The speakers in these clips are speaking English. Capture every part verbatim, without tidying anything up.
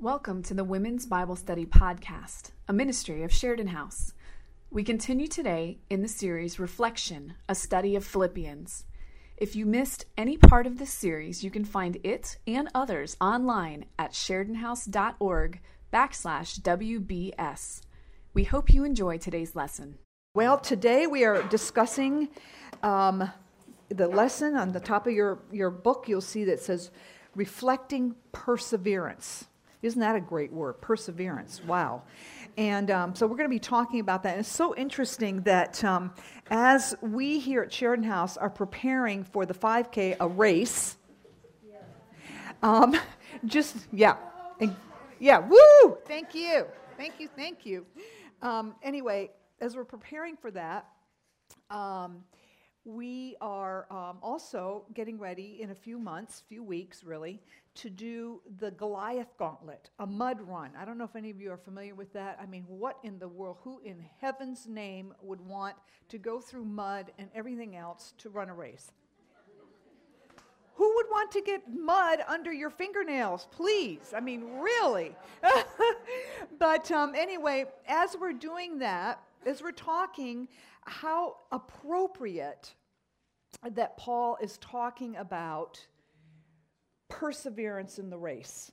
Welcome to the Women's Bible Study Podcast, a ministry of Sheridan House. We continue today in the series Reflection, a study of Philippians. If you missed any part of this series, you can find it and others online at sheridanhouse.org backslash WBS. We hope you enjoy today's lesson. Well, today we are discussing um, the lesson on the top of your, your book. You'll see that says Reflecting Perseverance. Isn't that a great word? Perseverance. Wow. And um, so we're going to be talking about that. And it's so interesting that um, as we here at Sheridan House are preparing for the five K, a race, um, just, yeah. And, yeah, woo! Thank you. Thank you, thank you. Um, anyway, as we're preparing for that, um, we are um, also getting ready in a few months, few weeks really, to do the Goliath Gauntlet, a mud run. I don't know if any of you are familiar with that. I mean, what in the world, who in heaven's name would want to go through mud and everything else to run a race? Who would want to get mud under your fingernails, please? I mean, really? But um, anyway, as we're doing that, as we're talking, how appropriate that Paul is talking about perseverance in the race,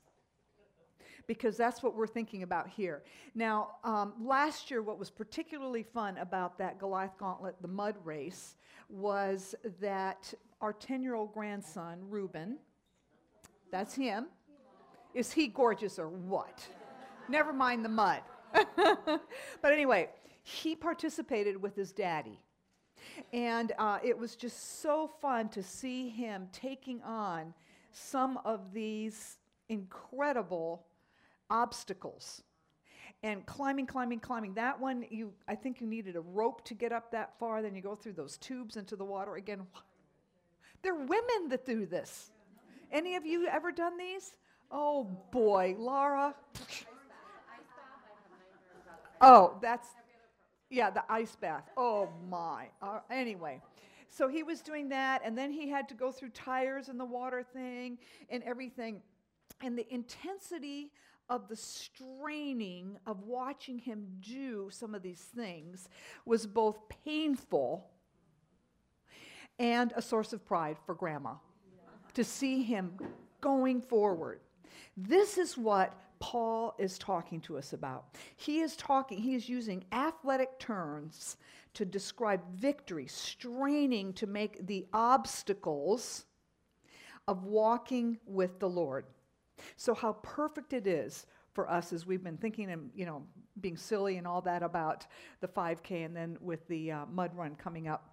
because that's what we're thinking about here. Now, um, last year, what was particularly fun about that Goliath Gauntlet, the mud race, was that our ten-year-old grandson, Reuben, that's him. Is he gorgeous or what? Never mind the mud. But anyway, he participated with his daddy. And uh, it was just so fun to see him taking on some of these incredible obstacles and climbing, climbing, climbing. That one, you I think you needed a rope to get up that far. Then you go through those tubes into the water again. There are women that do this. Any of you ever done these? Oh, boy, Laura. Oh, that's, yeah, the ice bath. Oh, my. Uh, anyway. So he was doing that, and then he had to go through tires and the water thing and everything. And the intensity of the straining of watching him do some of these things was both painful and a source of pride for Grandma, to see him going forward. This is what Paul is talking to us about. He is talking, he is using athletic terms to describe victory, straining to make the obstacles of walking with the Lord. So how perfect it is for us as we've been thinking and, you know, being silly and all that about the five K and then with the uh, mud run coming up.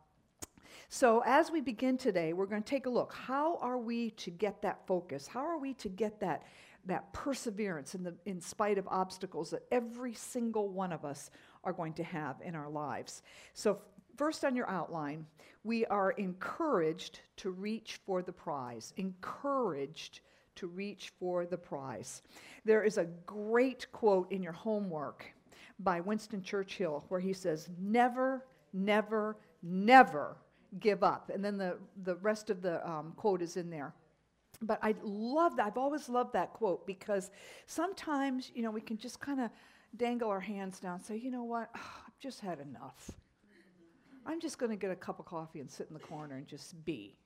So as we begin today, we're going to take a look. How are we to get that focus? How are we to get that that perseverance in the in spite of obstacles that every single one of us are going to have in our lives? So first on your outline, we are encouraged to reach for the prize. Encouraged to reach for the prize. There is a great quote in your homework by Winston Churchill where he says, "Never, never, never give up." And then the, the rest of the um, quote is in there. But I love that. I've always loved that quote because sometimes, you know, we can just kind of dangle our hands down and say, you know what, oh, I've just had enough. I'm just going to get a cup of coffee and sit in the corner and just be.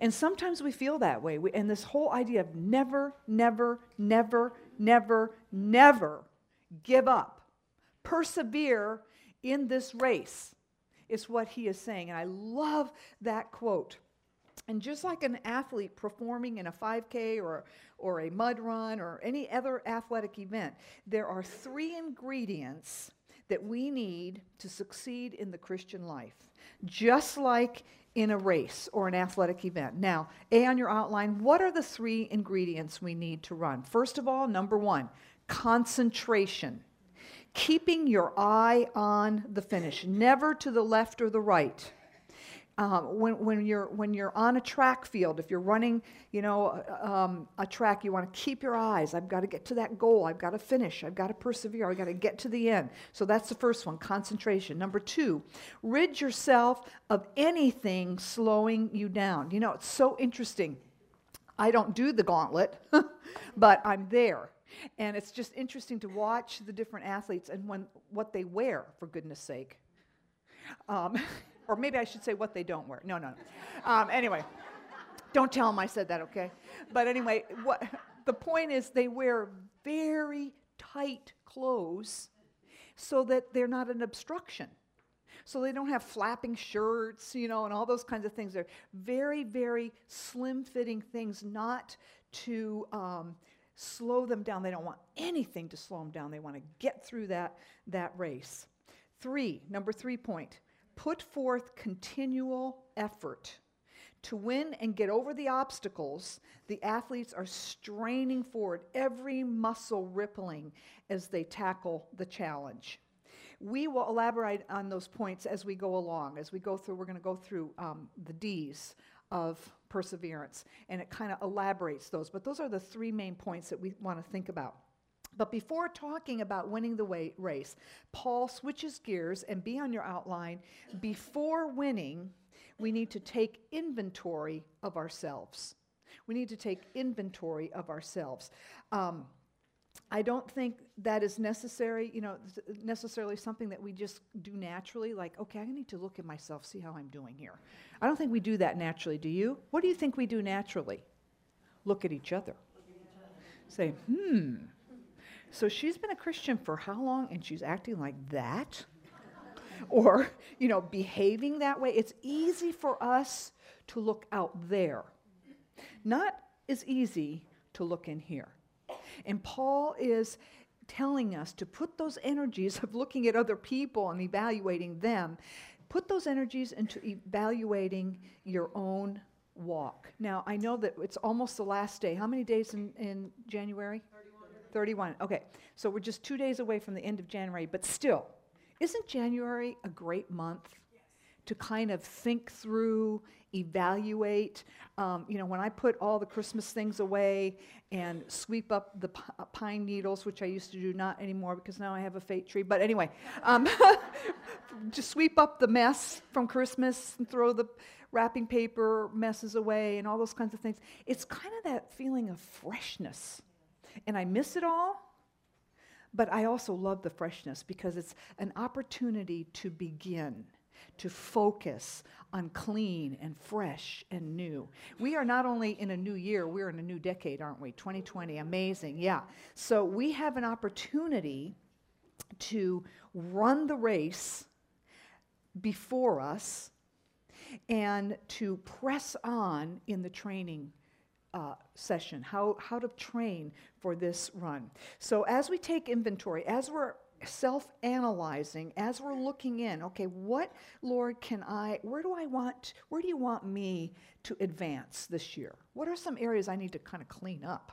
And sometimes we feel that way. We, and this whole idea of never, never, never, never, never give up. Persevere in this race is what he is saying. And I love that quote. And just like an athlete performing in a five K or, or a mud run or any other athletic event, there are three ingredients that we need to succeed in the Christian life, just like in a race or an athletic event. Now, A on your outline, what are the three ingredients we need to run? First of all, number one, concentration. Keeping your eye on the finish, never to the left or the right. Um, when, when you're when you're on a track field, if you're running, you know, um, a track, you want to keep your eyes. I've got to get to that goal. I've got to finish. I've got to persevere. I've got to get to the end. So that's the first one, concentration. Number two, rid yourself of anything slowing you down. You know, it's so interesting. I don't do the gauntlet, but I'm there. And it's just interesting to watch the different athletes and when, what they wear, for goodness sake. Um, or maybe I should say what they don't wear. No, no, no. Um, anyway, don't tell them I said that, okay? But anyway, what, the point is they wear very tight clothes so that they're not an obstruction. So they don't have flapping shirts, you know, and all those kinds of things. They're very, very slim-fitting things, not to um, slow them down. They don't want anything to slow them down. They want to get through that, that race. Three, number three point, put forth continual effort. To win and get over the obstacles, the athletes are straining forward, every muscle rippling as they tackle the challenge. We will elaborate on those points as we go along. As we go through, we're going to go through um, the D's of perseverance, and it kind of elaborates those. But those are the three main points that we want to think about. But before talking about winning the race, Paul switches gears, and be on your outline. Before winning, we need to take inventory of ourselves. We need to take inventory of ourselves. Um, I don't think that is necessary, you know, necessarily something that we just do naturally, like, okay, I need to look at myself, see how I'm doing here. I don't think we do that naturally, do you? What do you think we do naturally? Look at each other. Say, hmm, so she's been a Christian for how long and she's acting like that? Or, you know, behaving that way. It's easy for us to look out there. Not as easy to look in here. And Paul is telling us to put those energies of looking at other people and evaluating them, put those energies into evaluating your own walk. Now, I know that it's almost the last day. How many days in, in January? thirty-one. thirty-one. Okay. So we're just two days away from the end of January, but still, isn't January a great month? To kind of think through, evaluate. Um, you know, when I put all the Christmas things away and sweep up the pine needles, which I used to do, not anymore because now I have a fate tree. But anyway, um, just sweep up the mess from Christmas and throw the wrapping paper messes away and all those kinds of things. It's kind of that feeling of freshness. And I miss it all, but I also love the freshness because it's an opportunity to begin. To focus on clean and fresh and new. We are not only in a new year, we're in a new decade, aren't we? twenty twenty, amazing, yeah. So we have an opportunity to run the race before us and to press on in the training uh, session, how, how to train for this run. So as we take inventory, as we're self-analyzing, as we're looking in, okay, what, Lord, can I, where do I want, where do you want me to advance this year? What are some areas I need to kind of clean up?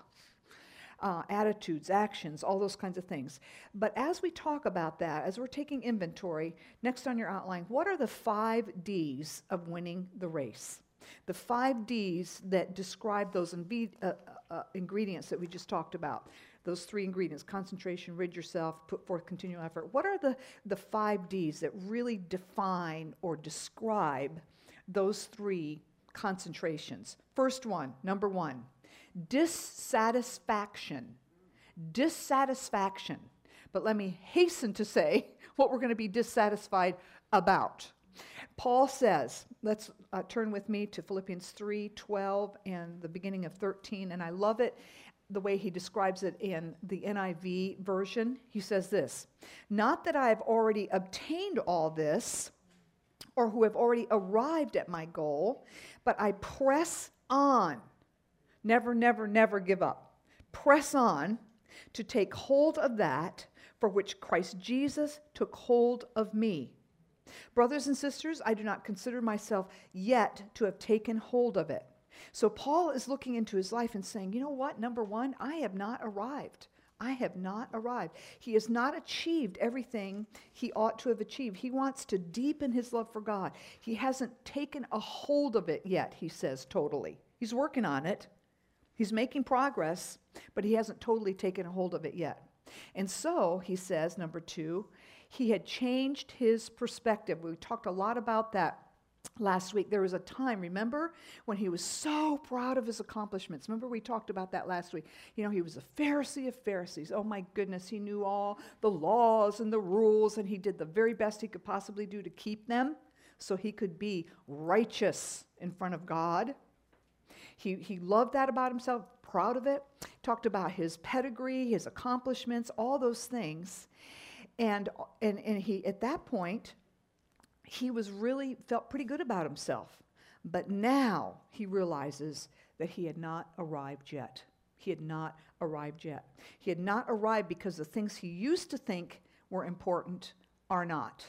Uh, attitudes, actions, all those kinds of things. But as we talk about that, as we're taking inventory, next on your outline, what are the five D's of winning the race? The five D's that describe those inv- uh, uh, ingredients that we just talked about. Those three ingredients, concentration, rid yourself, put forth continual effort. What are the, the five D's that really define or describe those three concentrations? First one, number one, dissatisfaction. Dissatisfaction. But let me hasten to say what we're going to be dissatisfied about. Paul says, let's uh, turn with me to Philippians three twelve and the beginning of thirteen, and I love it. The way he describes it in the N I V version, he says this, not that I have already obtained all this, or who have already arrived at my goal, but I press on, never, never, never give up, press on to take hold of that for which Christ Jesus took hold of me. Brothers and sisters, I do not consider myself yet to have taken hold of it. So Paul is looking into his life and saying, you know what, number one, I have not arrived. I have not arrived. He has not achieved everything he ought to have achieved. He wants to deepen his love for God. He hasn't taken a hold of it yet, he says, totally. He's working on it. He's making progress, but he hasn't totally taken a hold of it yet. And so, he says, number two, he had changed his perspective. We talked a lot about that last week. There was a time, remember, when he was so proud of his accomplishments. Remember we talked about that last week. You know, he was a Pharisee of Pharisees. Oh my goodness, he knew all the laws and the rules, and he did the very best he could possibly do to keep them so he could be righteous in front of God. He, he loved that about himself, proud of it, talked about his pedigree, his accomplishments, all those things. And, and, and he, at that point, he was really felt pretty good about himself. But now he realizes that he had not arrived yet. He had not arrived yet. He had not arrived because the things he used to think were important are not.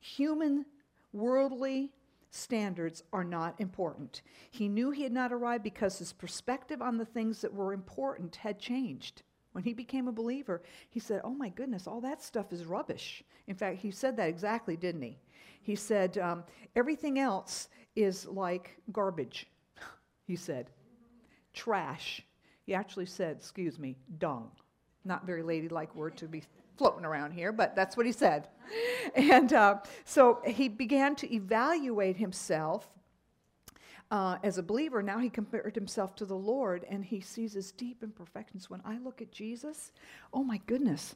Human, worldly standards are not important. He knew he had not arrived because his perspective on the things that were important had changed. When he became a believer, he said, oh my goodness, all that stuff is rubbish. In fact, he said that exactly, didn't he? He said, um, everything else is like garbage, he said. Trash. He actually said, excuse me, dung. Not very ladylike word to be floating around here, but that's what he said. And uh, so he began to evaluate himself Uh, as a believer. Now he compared himself to the Lord, and he sees his deep imperfections. When I look at Jesus, oh my goodness,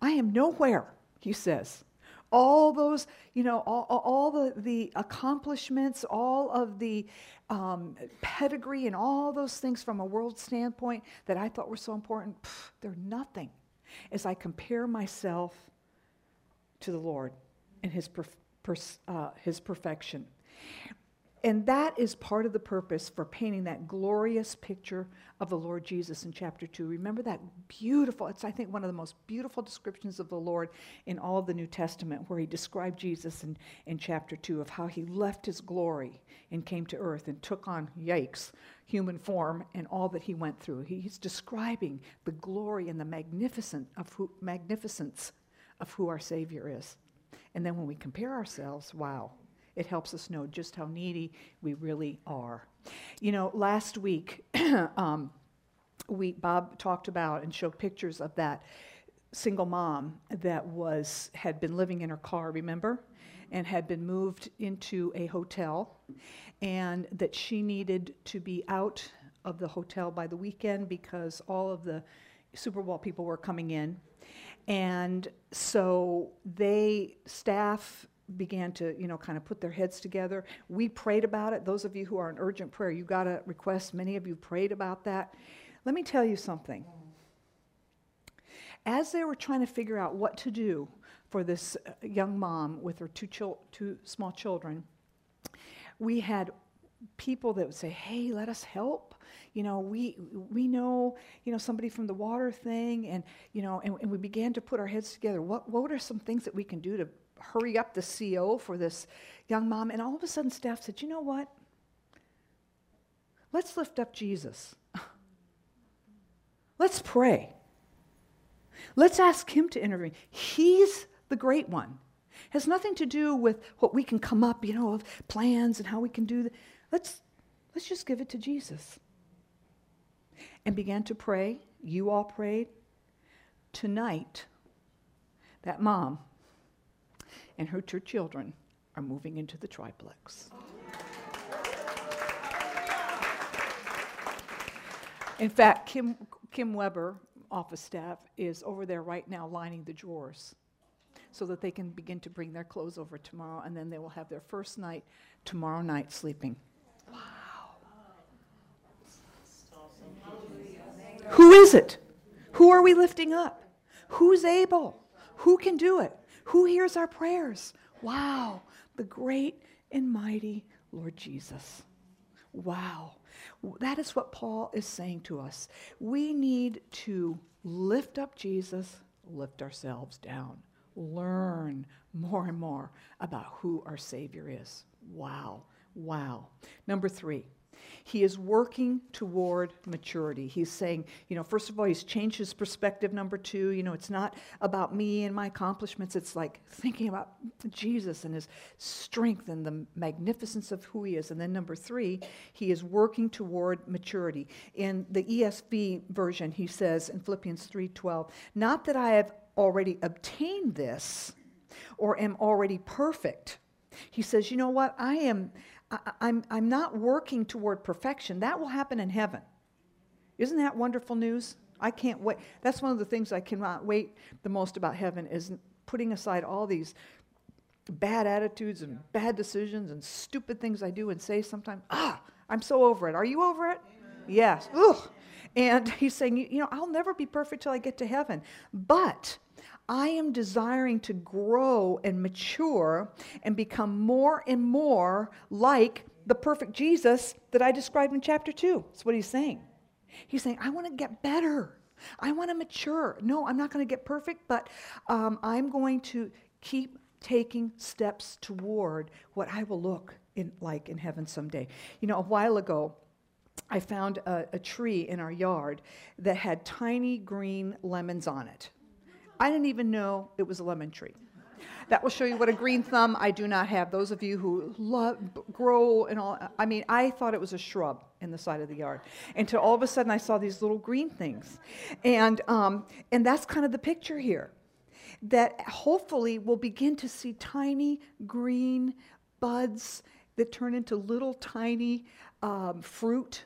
I am nowhere, he says. All those, you know, all, all the, the accomplishments, all of the um, pedigree and all those things from a world standpoint that I thought were so important, pff, they're nothing as I compare myself to the Lord and his, perf pers uh, his perfection. And that is part of the purpose for painting that glorious picture of the Lord Jesus in chapter two. Remember that beautiful, it's I think one of the most beautiful descriptions of the Lord in all of the New Testament, where he described Jesus in, in chapter two, of how he left his glory and came to earth and took on, yikes, human form and all that he went through. He, he's describing the glory and the magnificent of who, magnificence of who our Savior is. And then when we compare ourselves, wow. It helps us know just how needy we really are. You know, last week, um, we Bob talked about and showed pictures of that single mom that was had been living in her car, remember? And had been moved into a hotel, and that she needed to be out of the hotel by the weekend because all of the Super Bowl people were coming in. And so they, staff, began to, you know, kind of put their heads together. We prayed about it. Those of you who are in urgent prayer, you got a request. Many of you prayed about that. Let me tell you something. As they were trying to figure out what to do for this young mom with her two, chil two small children, we had people that would say, hey, let us help. You know, we we know, you know, somebody from the water thing, and, you know, and, and we began to put our heads together. What, what are some things that we can do to hurry up the C O for this young mom? And all of a sudden staff said, you know what? Let's lift up Jesus. Let's pray. Let's ask him to intervene. He's the great one. Has nothing to do with what we can come up, you know, of plans and how we can do that. Let's, let's just give it to Jesus. And began to pray. You all prayed. Tonight, that mom and her two children are moving into the triplex. In fact, Kim, Kim Weber, office staff, is over there right now lining the drawers so that they can begin to bring their clothes over tomorrow, and then they will have their first night tomorrow night sleeping. Wow. Who is it? Who are we lifting up? Who's able? Who can do it? Who hears our prayers? Wow, the great and mighty Lord Jesus. Wow. That is what Paul is saying to us. We need to lift up Jesus, lift ourselves down, learn more and more about who our Savior is. Wow, wow. Number three. He is working toward maturity. He's saying, you know, first of all, he's changed his perspective. Number two, you know, it's not about me and my accomplishments. It's like thinking about Jesus and his strength and the magnificence of who he is. And then number three, he is working toward maturity. In the E S V version, he says in Philippians three twelve, not that I have already obtained this or am already perfect, He says, you know what? I am, I, I'm, I'm not working toward perfection. That will happen in heaven. Isn't that wonderful news? I can't wait. That's one of the things I cannot wait the most about heaven, is putting aside all these bad attitudes and bad decisions and stupid things I do and say sometimes. Ah, I'm so over it. Are you over it? Amen. Yes. Ugh. And he's saying, you know, I'll never be perfect till I get to heaven, but I am desiring to grow and mature and become more and more like the perfect Jesus that I described in chapter two. That's what he's saying. He's saying, I want to get better. I want to mature. No, I'm not going to get perfect, but um, I'm going to keep taking steps toward what I will look in, like in heaven someday. You know, a while ago, I found a, a tree in our yard that had tiny green lemons on it. I didn't even know it was a lemon tree. That will show you what a green thumb I do not have. Those of you who love, grow and all, I mean, I thought it was a shrub in the side of the yard until all of a sudden I saw these little green things. And, um, and that's kind of the picture here, that hopefully we'll begin to see tiny green buds that turn into little tiny um, fruit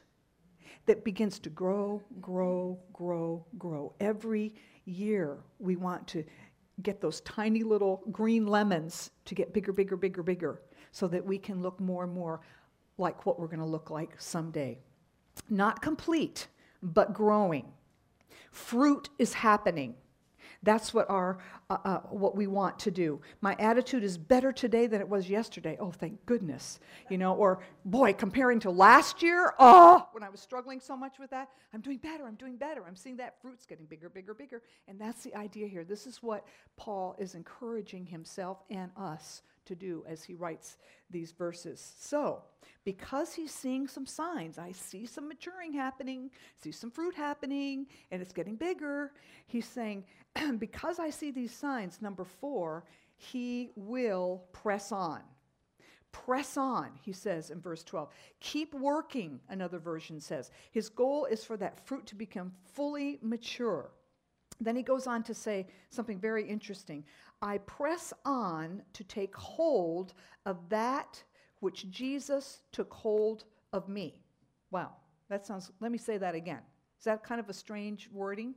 that begins to grow, grow, grow, grow. Every year we want to get those tiny little green lemons to get bigger, bigger, bigger, bigger, so that we can look more and more like what we're going to look like someday. Not complete, but growing. Fruit is happening. That's what our uh, uh, what we want to do. My attitude is better today than it was yesterday. Oh, thank goodness. You know, or boy, comparing to last year, oh, when I was struggling so much with that, I'm doing better, I'm doing better. I'm seeing that fruit's getting bigger, bigger, bigger. And that's the idea here. This is what Paul is encouraging himself and us to do as he writes these verses. So, because he's seeing some signs, I see some maturing happening, see some fruit happening, and it's getting bigger. He's saying, because I see these signs, number four, he will press on. Press on, he says in verse twelve. Keep working, another version says. His goal is for that fruit to become fully mature. Then he goes on to say something very interesting. I press on to take hold of that which Jesus took hold of me. Wow, that sounds, let me say that again. Is that kind of a strange wording?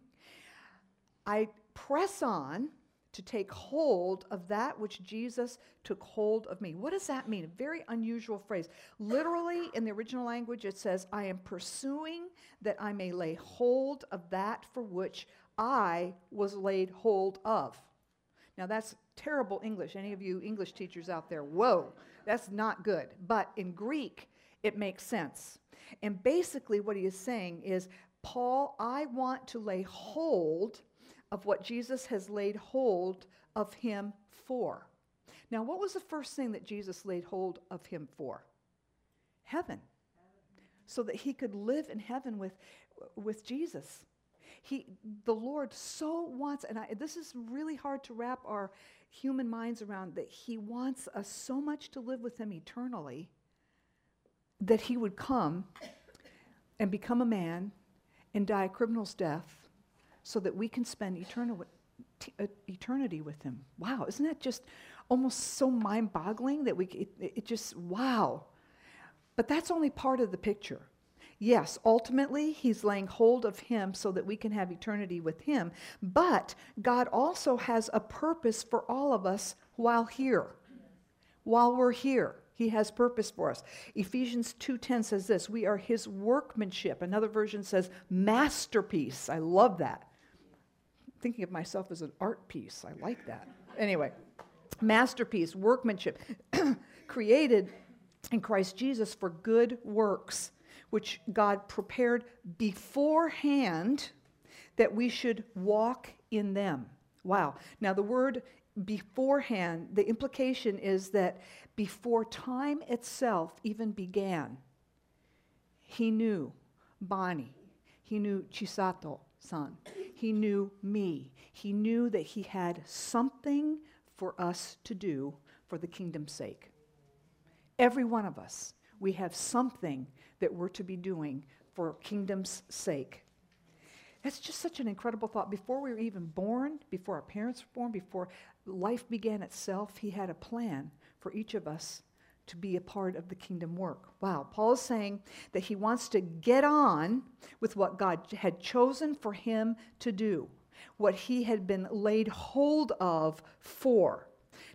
I press on to take hold of that which Jesus took hold of me. What does that mean? A very unusual phrase. Literally, in the original language, it says, I am pursuing that I may lay hold of that for which I was laid hold of. Now, that's terrible English. Any of you English teachers out there, whoa, that's not good. But in Greek, it makes sense. And basically what he is saying is, Paul, I want to lay hold of what Jesus has laid hold of him for. Now, what was the first thing that Jesus laid hold of him for? Heaven. So that he could live in heaven with, with Jesus. He, the Lord so wants, and I, this is really hard to wrap our human minds around, that he wants us so much to live with him eternally that he would come and become a man and die a criminal's death so that we can spend eternal, t- uh, eternity with him. Wow, isn't that just almost so mind-boggling that we, it, it just, wow. But that's only part of the picture. Yes, ultimately, he's laying hold of him so that we can have eternity with him. But God also has a purpose for all of us while here. While we're here, he has purpose for us. Ephesians two ten says this, we are his workmanship. Another version says masterpiece. I love that. I'm thinking of myself as an art piece. I like that. Anyway, masterpiece, workmanship, created in Christ Jesus for good works, which God prepared beforehand that we should walk in them. Wow. Now, the word beforehand, the implication is that before time itself even began, he knew Bonnie, he knew Chisato-san, he knew me, he knew that he had something for us to do for the kingdom's sake. Every one of us, we have something that we're to be doing for kingdom's sake. That's just such an incredible thought. Before we were even born, before our parents were born, before life began itself, he had a plan for each of us to be a part of the kingdom work. Wow, Paul's saying that he wants to get on with what God had chosen for him to do, what he had been laid hold of for.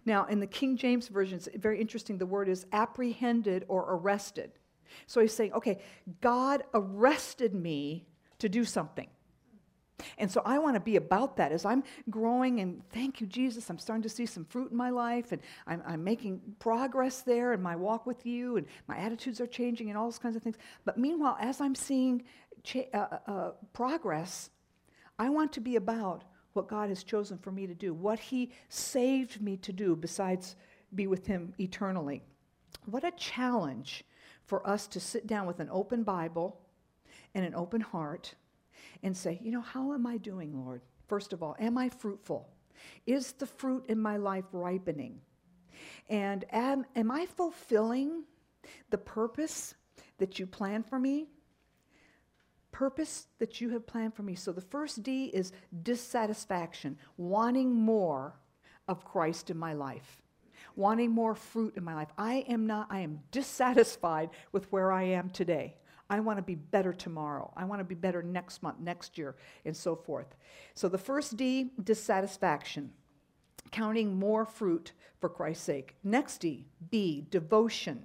Now, in the King James Version, it's very interesting, the word is apprehended or arrested. So he's saying, okay, God arrested me to do something. And so I want to be about that. As I'm growing, and thank you, Jesus, I'm starting to see some fruit in my life, and I'm, I'm making progress there in my walk with you, and my attitudes are changing and all those kinds of things. But meanwhile, as I'm seeing cha- uh, uh, progress, I want to be about what God has chosen for me to do, what he saved me to do besides be with him eternally. What a challenge for us to sit down with an open Bible and an open heart and say, you know, how am I doing, Lord? First of all, am I fruitful? Is the fruit in my life ripening? And am, am I fulfilling the purpose that you planned for me? Purpose that you have planned for me. So the first D is dissatisfaction, wanting more of Christ in my life, wanting more fruit in my life. I am not, I am dissatisfied with where I am today. I want to be better tomorrow. I want to be better next month, next year, and so forth. So the first D, dissatisfaction, counting more fruit for Christ's sake. Next D, B, devotion.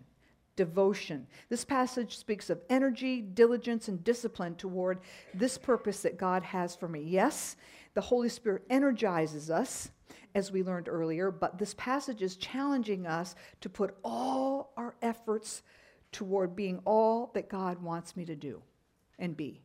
Devotion. This passage speaks of energy, diligence, and discipline toward this purpose that God has for me. Yes, the Holy Spirit energizes us, as we learned earlier, but this passage is challenging us to put all our efforts toward being all that God wants me to do and be.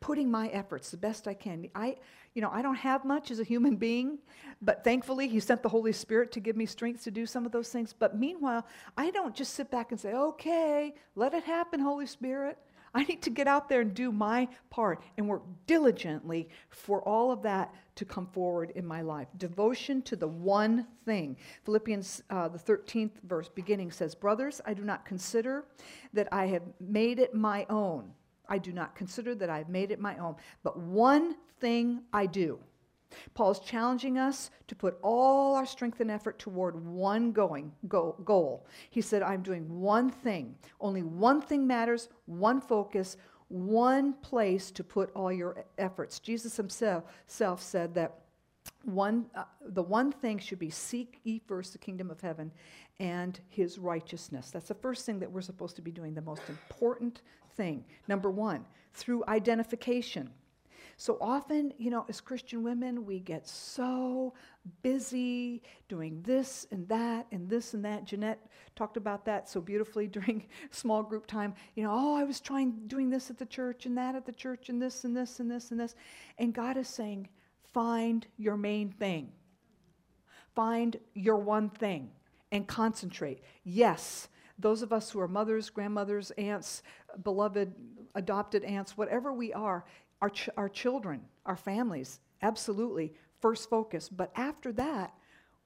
Putting my efforts the best I can. I, you know, I don't have much as a human being, but thankfully he sent the Holy Spirit to give me strength to do some of those things. But meanwhile, I don't just sit back and say, okay, let it happen, Holy Spirit. I need to get out there and do my part and work diligently for all of that to come forward in my life. Devotion to the one thing. Philippians, uh, the thirteenth verse beginning says, brothers, I do not consider that I have made it my own. I do not consider that I have made it my own. But one thing I do. Paul's challenging us to put all our strength and effort toward one going go, goal. He said, I'm doing one thing. Only one thing matters, one focus, one place to put all your efforts. Jesus himself self said that one, uh, the one thing should be seek ye first the kingdom of heaven and his righteousness. That's the first thing that we're supposed to be doing, the most important thing. Number one, through identification. So often, you know, as Christian women, we get so busy doing this and that and this and that. Jeanette talked about that so beautifully during small group time. You know, oh, I was trying doing this at the church and that at the church and this and this and this and this. And God is saying, find your main thing. Find your one thing and concentrate. Yes, those of us who are mothers, grandmothers, aunts, beloved, adopted aunts, whatever we are, Our, ch- our children, our families, absolutely, first focus. But after that,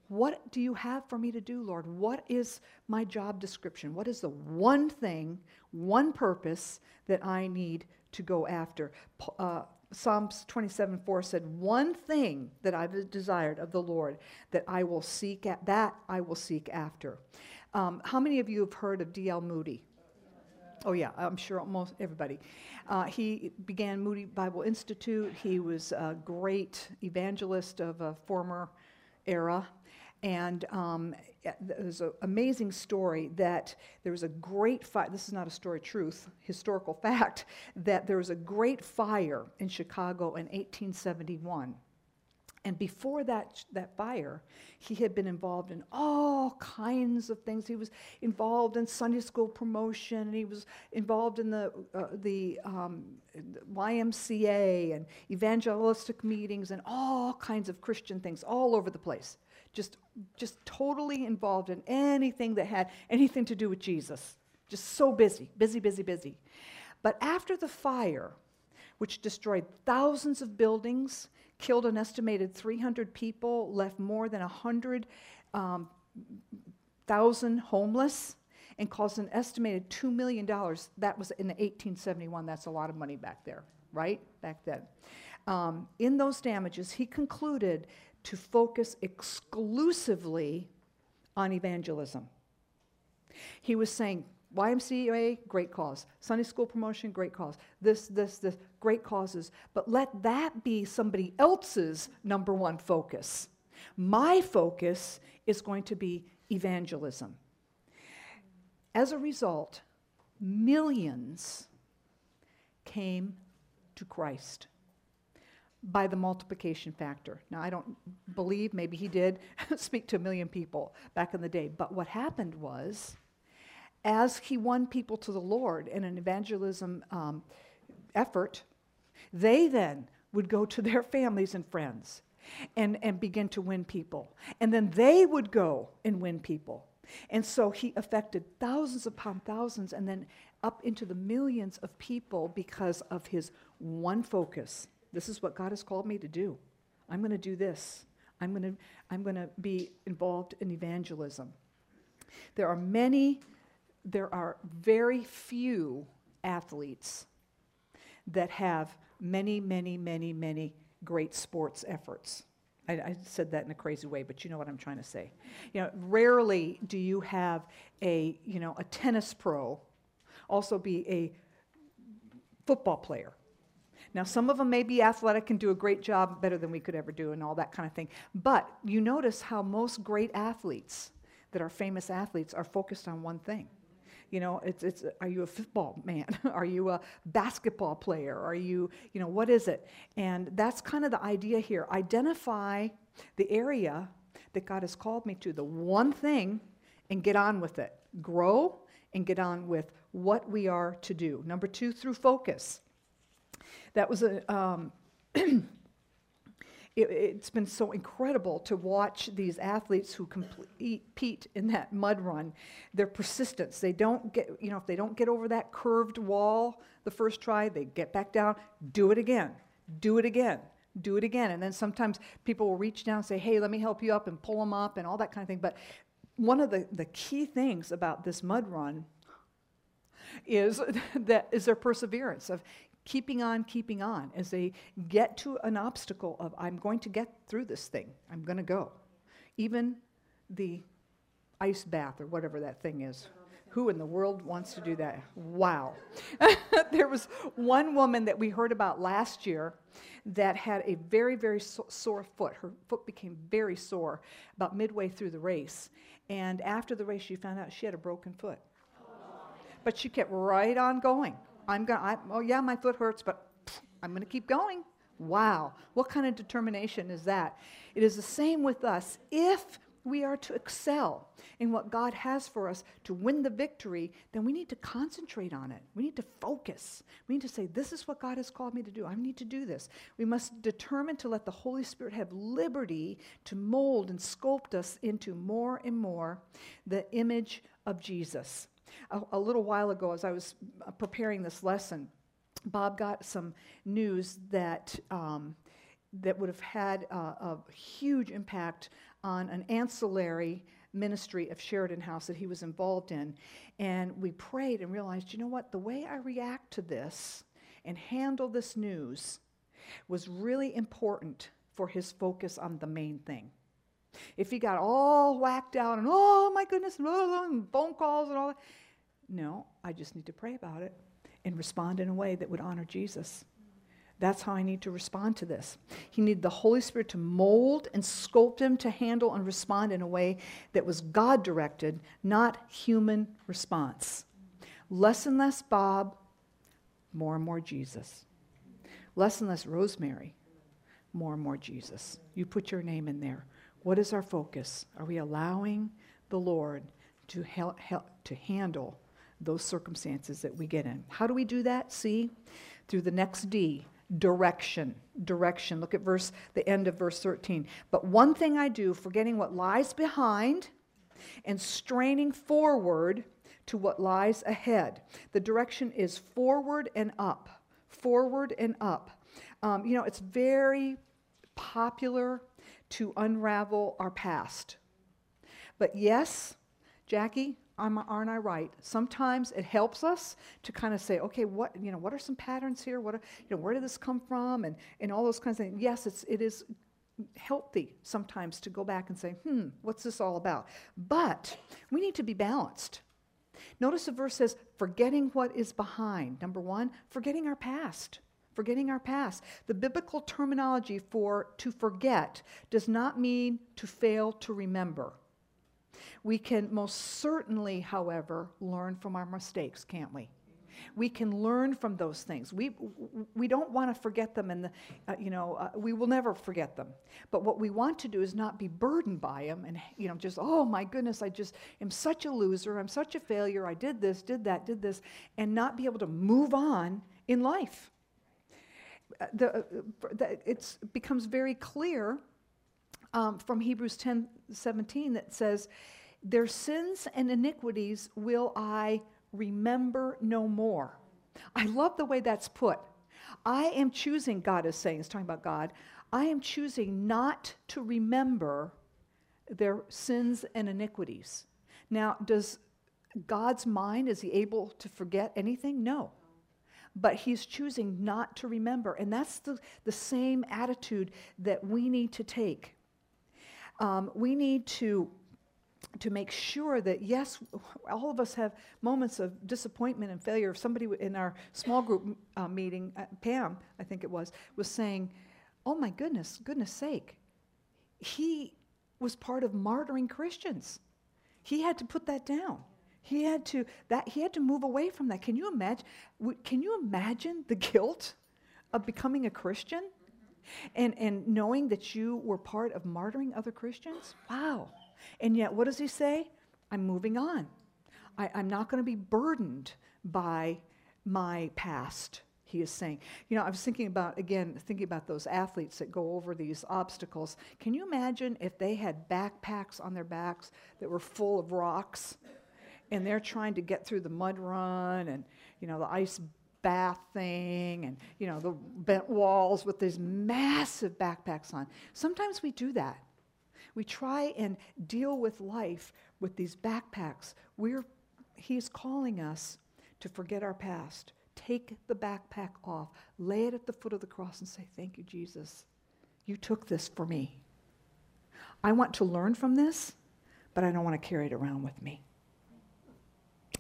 what do you have for me to do, Lord? What is my job description? What is the one thing, one purpose that I need to go after? Uh, Psalms twenty-seven four said, one thing that I've desired of the Lord that I will seek, at, that I will seek after. Um, how many of you have heard of D L Moody? Oh, yeah, I'm sure almost everybody. Uh, he began Moody Bible Institute. He was a great evangelist of a former era. And um, there's an amazing story that there was a great fire. This is not a story, truth, historical fact, that there was a great fire in Chicago in eighteen seventy-one. And before that, that fire, he had been involved in all kinds of things. He was involved in Sunday school promotion, and he was involved in the, uh, the um, Y M C A and evangelistic meetings and all kinds of Christian things all over the place, just, just totally involved in anything that had anything to do with Jesus, just so busy, busy, busy, busy. But after the fire, which destroyed thousands of buildings, killed an estimated three hundred people, left more than one hundred thousand homeless, and caused an estimated two million dollars. That was in eighteen seventy-one. That's a lot of money back there, right? Back then. Um, in those damages, he concluded to focus exclusively on evangelism. He was saying, Y M C A, great cause. Sunday school promotion, great cause. This, this, this, great causes. But let that be somebody else's number one focus. My focus is going to be evangelism. As a result, millions came to Christ by the multiplication factor. Now, I don't believe, maybe he did speak to a million people back in the day, but what happened was, as he won people to the Lord in an evangelism um, effort, they then would go to their families and friends and, and begin to win people. And then they would go and win people. And so he affected thousands upon thousands and then up into the millions of people because of his one focus. This is what God has called me to do. I'm going to do this. I'm going to, I'm going to be involved in evangelism. There are many, there are very few athletes that have many, many, many, many great sports efforts. I, I said that in a crazy way, but you know what I'm trying to say. You know, rarely do you have a, you know, a tennis pro also be a football player. Now, some of them may be athletic and do a great job, better than we could ever do and all that kind of thing. But you notice how most great athletes that are famous athletes are focused on one thing. You know, it's, it's, are you a football man? Are you a basketball player? Are you, you know, what is it? And that's kind of the idea here. Identify the area that God has called me to, the one thing, and get on with it. Grow and get on with what we are to do. Number two, through focus. That was a, um, it, it's been so incredible to watch these athletes who compete in that mud run, their persistence. They don't get, you know, if they don't get over that curved wall the first try, they get back down, do it again, do it again, do it again. And then sometimes people will reach down and say, hey, let me help you up and pull them up and all that kind of thing. But one of the, the key things about this mud run is, that, is their perseverance of keeping on, keeping on, as they get to an obstacle of, I'm going to get through this thing. I'm going to go. Even the ice bath or whatever that thing is. Who in the world wants to do that? Wow. There was one woman that we heard about last year that had a very, very so sore foot. Her foot became very sore about midway through the race. And after the race, she found out she had a broken foot. But she kept right on going. I'm going to, oh yeah, my foot hurts, but pff, I'm going to keep going. Wow. What kind of determination is that? It is the same with us. If we are to excel in what God has for us to win the victory, then we need to concentrate on it. We need to focus. We need to say, this is what God has called me to do. I need to do this. We must determine to let the Holy Spirit have liberty to mold and sculpt us into more and more the image of Jesus. A, a little while ago, as I was preparing this lesson, Bob got some news that, um, that would have had a, a huge impact on an ancillary ministry of Sheridan House that he was involved in. And we prayed and realized, you know what, the way I react to this and handle this news was really important for his focus on the main thing. If he got all whacked out and, oh, my goodness, and phone calls and all that. No, I just need to pray about it and respond in a way that would honor Jesus. That's how I need to respond to this. He needed the Holy Spirit to mold and sculpt him to handle and respond in a way that was God-directed, not human response. Less and less Bob, more and more Jesus. Less and less Rosemary, more and more Jesus. You put your name in there. What is our focus? Are we allowing the Lord to help, help to handle those circumstances that we get in? How do we do that? See, through the next D, direction. Direction. Look at verse the end of verse thirteen. But one thing I do, forgetting what lies behind and straining forward to what lies ahead. The direction is forward and up, forward and up. Um, you know, it's very popular to unravel our past. But yes, Jackie, I'm, aren't I right? Sometimes it helps us to kind of say, okay, what, you know, what are some patterns here? What are, you know, where did this come from? And, and all those kinds of things. Yes, it's, it is healthy sometimes to go back and say, hmm, what's this all about? But we need to be balanced. Notice the verse says, forgetting what is behind. Number one, forgetting our past. Forgetting our past. The biblical terminology for to forget does not mean to fail to remember. We can most certainly, however, learn from our mistakes, can't we? We can learn from those things. We, we don't want to forget them, and the, uh, you know, uh, we will never forget them. But what we want to do is not be burdened by them and, you know, just, oh, my goodness, I just am such a loser. I'm such a failure. I did this, did that, did this, and not be able to move on in life. Uh, the, uh, the, it's, it becomes very clear um, from Hebrews ten seventeen that says, their sins and iniquities will I remember no more. I love the way that's put. I am choosing, God is saying, it's talking about God, I am choosing not to remember their sins and iniquities. Now, does God's mind, is he able to forget anything? No. But he's choosing not to remember. And that's the, the same attitude that we need to take. Um, we need to to make sure that, yes, all of us have moments of disappointment and failure. Somebody in our small group uh, meeting, uh, Pam, I think it was, was saying, oh my goodness, goodness sake, he was part of martyring Christians. He had to put that down. He had to, that, he had to move away from that. Can you imagine, can you imagine the guilt of becoming a Christian and, and knowing that you were part of martyring other Christians? Wow. And yet, what does he say? I'm moving on. I, I'm not going to be burdened by my past, he is saying. You know, I was thinking about, again, thinking about those athletes that go over these obstacles. Can you imagine if they had backpacks on their backs that were full of rocks, and they're trying to get through the mud run and, you know, the ice bath thing and, you know, the bent walls with these massive backpacks on? Sometimes we do that. We try and deal with life with these backpacks. We're, he's calling us to forget our past. Take the backpack off. Lay it at the foot of the cross and say, thank you, Jesus. You took this for me. I want to learn from this, but I don't want to carry it around with me.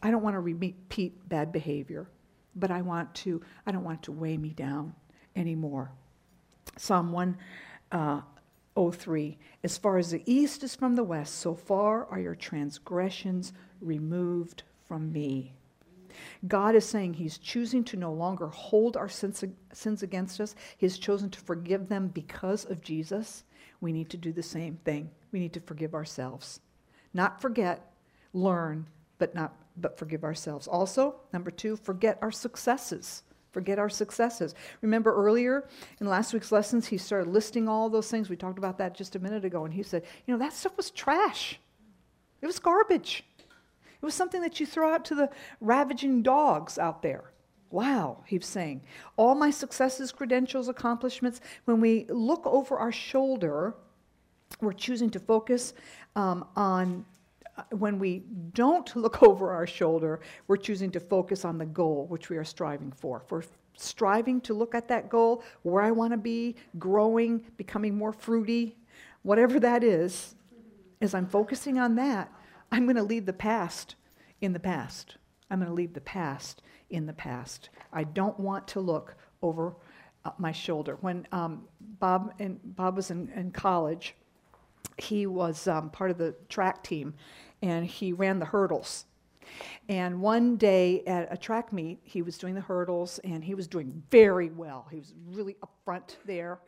I don't want to repeat bad behavior, but I want to, I don't want it to weigh me down anymore. Psalm one, uh, oh three, as far as the east is from the west, so far are your transgressions removed from me. God is saying he's choosing to no longer hold our sins, sins against us. He has chosen to forgive them because of Jesus. We need to do the same thing. We need to forgive ourselves. Not forget, learn, but not but forgive ourselves. Also, number two, forget our successes. Forget our successes. Remember earlier in last week's lessons, he started listing all those things. We talked about that just a minute ago, and he said, you know, that stuff was trash. It was garbage. It was something that you throw out to the ravaging dogs out there. Wow, he's saying. All my successes, credentials, accomplishments, when we look over our shoulder, we're choosing to focus um, on when we don't look over our shoulder, we're choosing to focus on the goal which we are striving for. If we're striving to look at that goal, where I want to be, growing, becoming more fruity, whatever that is, as I'm focusing on that, I'm going to leave the past in the past. I'm going to leave the past in the past. I don't want to look over uh, my shoulder. When um, Bob and Bob was in, in college, he was um, part of the track team, and he ran the hurdles. And one day at a track meet, he was doing the hurdles, and he was doing very well. He was really up front there,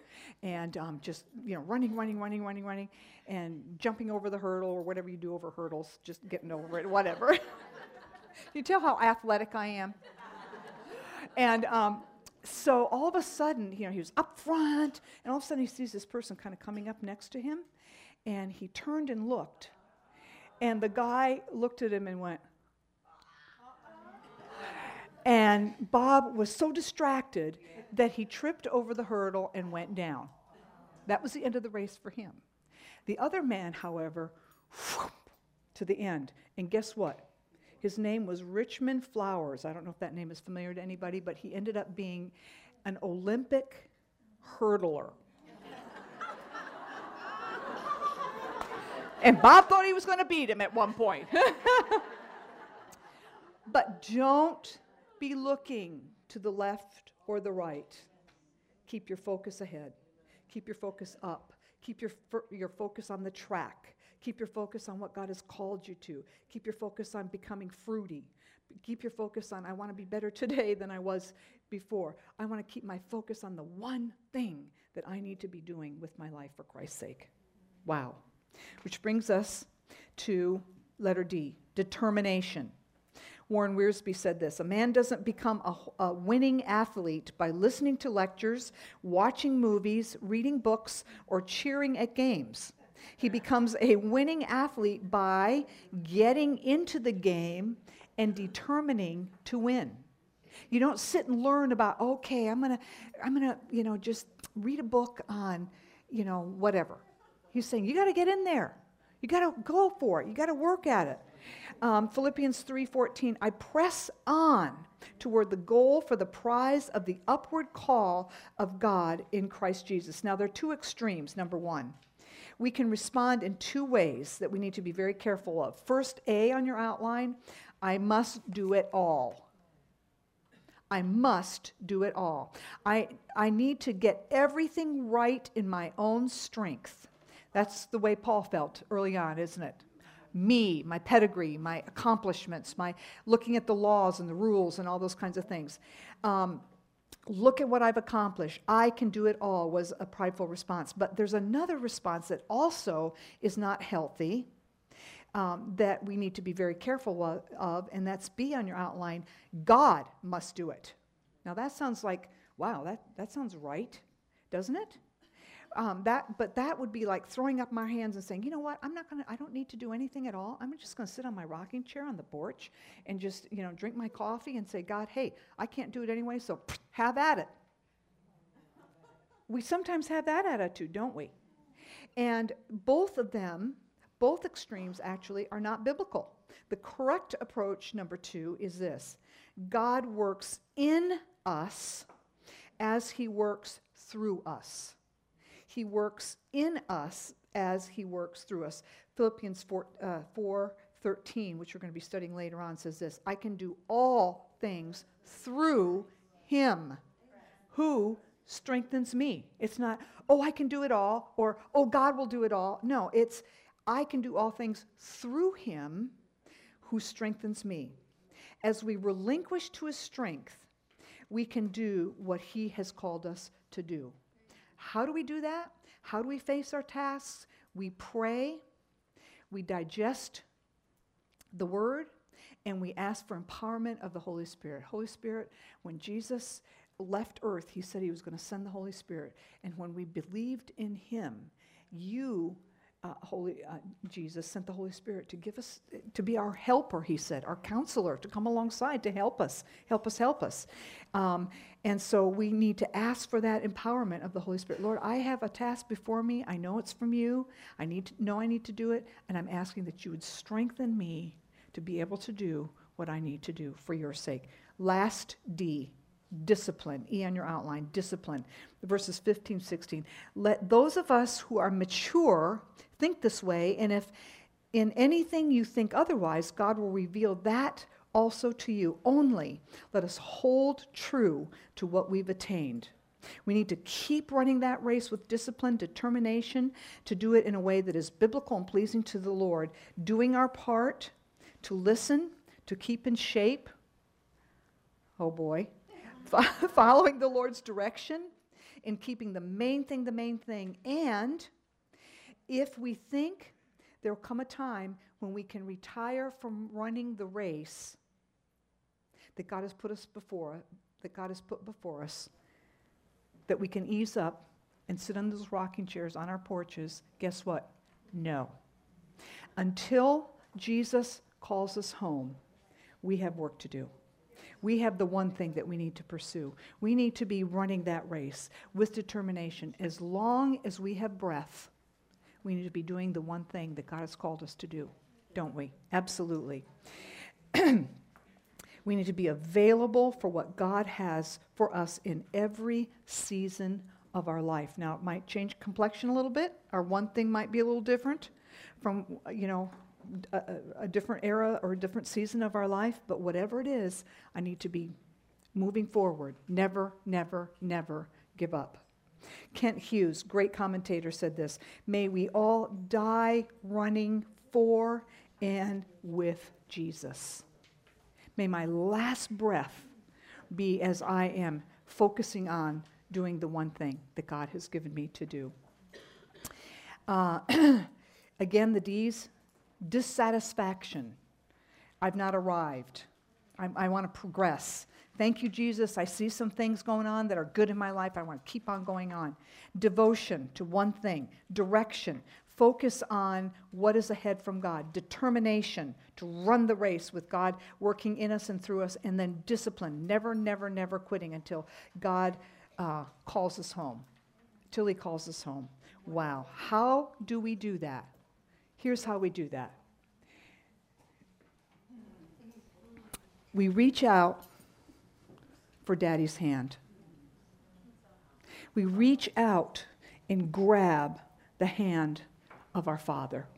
and um, just, you know, running, running, running, running, running, and jumping over the hurdle or whatever you do over hurdles, just getting over it, whatever. You tell how athletic I am. And um, so all of a sudden, you know, he was up front, and all of a sudden he sees this person kind of coming up next to him. And he turned and looked, and the guy looked at him and went. And Bob was so distracted that he tripped over the hurdle and went down. That was the end of the race for him. The other man, however, whoop, to the end. And guess what? His name was Richmond Flowers. I don't know if that name is familiar to anybody, but he ended up being an Olympic hurdler. And Bob thought he was going to beat him at one point. But don't be looking to the left or the right. Keep your focus ahead. Keep your focus up. Keep your, your focus on the track. Keep your focus on what God has called you to. Keep your focus on becoming fruity. Keep your focus on, I want to be better today than I was before. I want to keep my focus on the one thing that I need to be doing with my life for Christ's sake. Wow. Which brings us to letter D, determination. Warren Wiersbe said this, a man doesn't become a, a winning athlete by listening to lectures, watching movies, reading books, or cheering at games. He becomes a winning athlete by getting into the game and determining to win. You don't sit and learn about, okay, I'm gonna, I'm gonna, you know, just read a book on, you know, whatever. He's saying, you gotta get in there. You gotta go for it. You gotta work at it. Um, Philippians three fourteen, I press on toward the goal for the prize of the upward call of God in Christ Jesus. Now, there are two extremes. Number one, we can respond in two ways that we need to be very careful of. First, A on your outline, I must do it all. I must do it all. I, I need to get everything right in my own strength. That's the way Paul felt early on, isn't it? Me, my pedigree, my accomplishments, my looking at the laws and the rules and all those kinds of things. Um, look at what I've accomplished. I can do it all was a prideful response. But there's another response that also is not healthy um, that we need to be very careful of, of, and that's B on your outline. God must do it. Now that sounds like, wow, that, that sounds right, doesn't it? Um, that, but that would be like throwing up my hands and saying, you know what, I'm not going to, I don't need to do anything at all. I'm just going to sit on my rocking chair on the porch and just, you know, drink my coffee and say, God, hey, I can't do it anyway, so have at it. We sometimes have that attitude, don't we? And both of them, both extremes actually are not biblical. The correct approach, number two, is this. God works in us as he works through us. He works in us as he works through us. Philippians four thirteen, uh, which we're going to be studying later on, says this, I can do all things through him who strengthens me. It's not, oh, I can do it all, or, oh, God will do it all. No, it's, I can do all things through him who strengthens me. As we relinquish to his strength, we can do what he has called us to do. How do we do that? How do we face our tasks? We pray, we digest the word, and we ask for empowerment of the Holy Spirit. Holy Spirit, when Jesus left earth, he said he was going to send the Holy Spirit. And when we believed in him, you, uh, Holy uh, Jesus, sent the Holy Spirit to give us, to be our helper, he said, our counselor, to come alongside, to help us, help us, help us. Um, And so we need to ask for that empowerment of the Holy Spirit. Lord, I have a task before me. I know it's from you. I need to know I need to do it. And I'm asking that you would strengthen me to be able to do what I need to do for your sake. Last D, discipline. E on your outline, discipline. Verses fifteen, sixteen. Let those of us who are mature think this way. And if in anything you think otherwise, God will reveal that also to you. Only let us hold true to what we've attained. We need to keep running that race with discipline, determination, to do it in a way that is biblical and pleasing to the Lord, doing our part, to listen, to keep in shape, oh boy, following the Lord's direction, and keeping the main thing the main thing. And if we think there will come a time when we can retire from running the race that God has put us before, that God has put before us, that we can ease up and sit on those rocking chairs on our porches, guess what? No. Until Jesus calls us home, we have work to do. We have the one thing that we need to pursue. We need to be running that race with determination. As long as we have breath, we need to be doing the one thing that God has called us to do, don't we? Absolutely. We need to be available for what God has for us in every season of our life. Now, it might change complexion a little bit. Our one thing might be a little different from, you know, a, a different era or a different season of our life, but whatever it is, I need to be moving forward. Never, never, never give up. Kent Hughes, great commentator, said this: may we all die running for and with Jesus. May my last breath be as I am focusing on doing the one thing that God has given me to do. Uh, again, the D's, dissatisfaction. I've not arrived. I, I want to progress. Thank you, Jesus. I see some things going on that are good in my life. I want to keep on going on. Devotion to one thing. Direction. Focus on what is ahead from God. Determination to run the race with God working in us and through us. And then discipline. Never, never, never quitting until God uh, calls us home. Till he calls us home. Wow. How do we do that? Here's how we do that. We reach out for Daddy's hand. We reach out and grab the hand of our Father.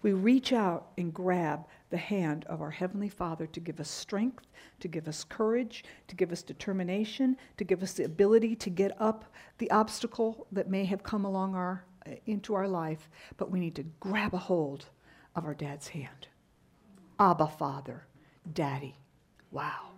We reach out and grab the hand of our Heavenly Father to give us strength, to give us courage, to give us determination, to give us the ability to get up the obstacle that may have come along our into our life, but we need to grab a hold of our Dad's hand. Abba, Father, Daddy. Wow.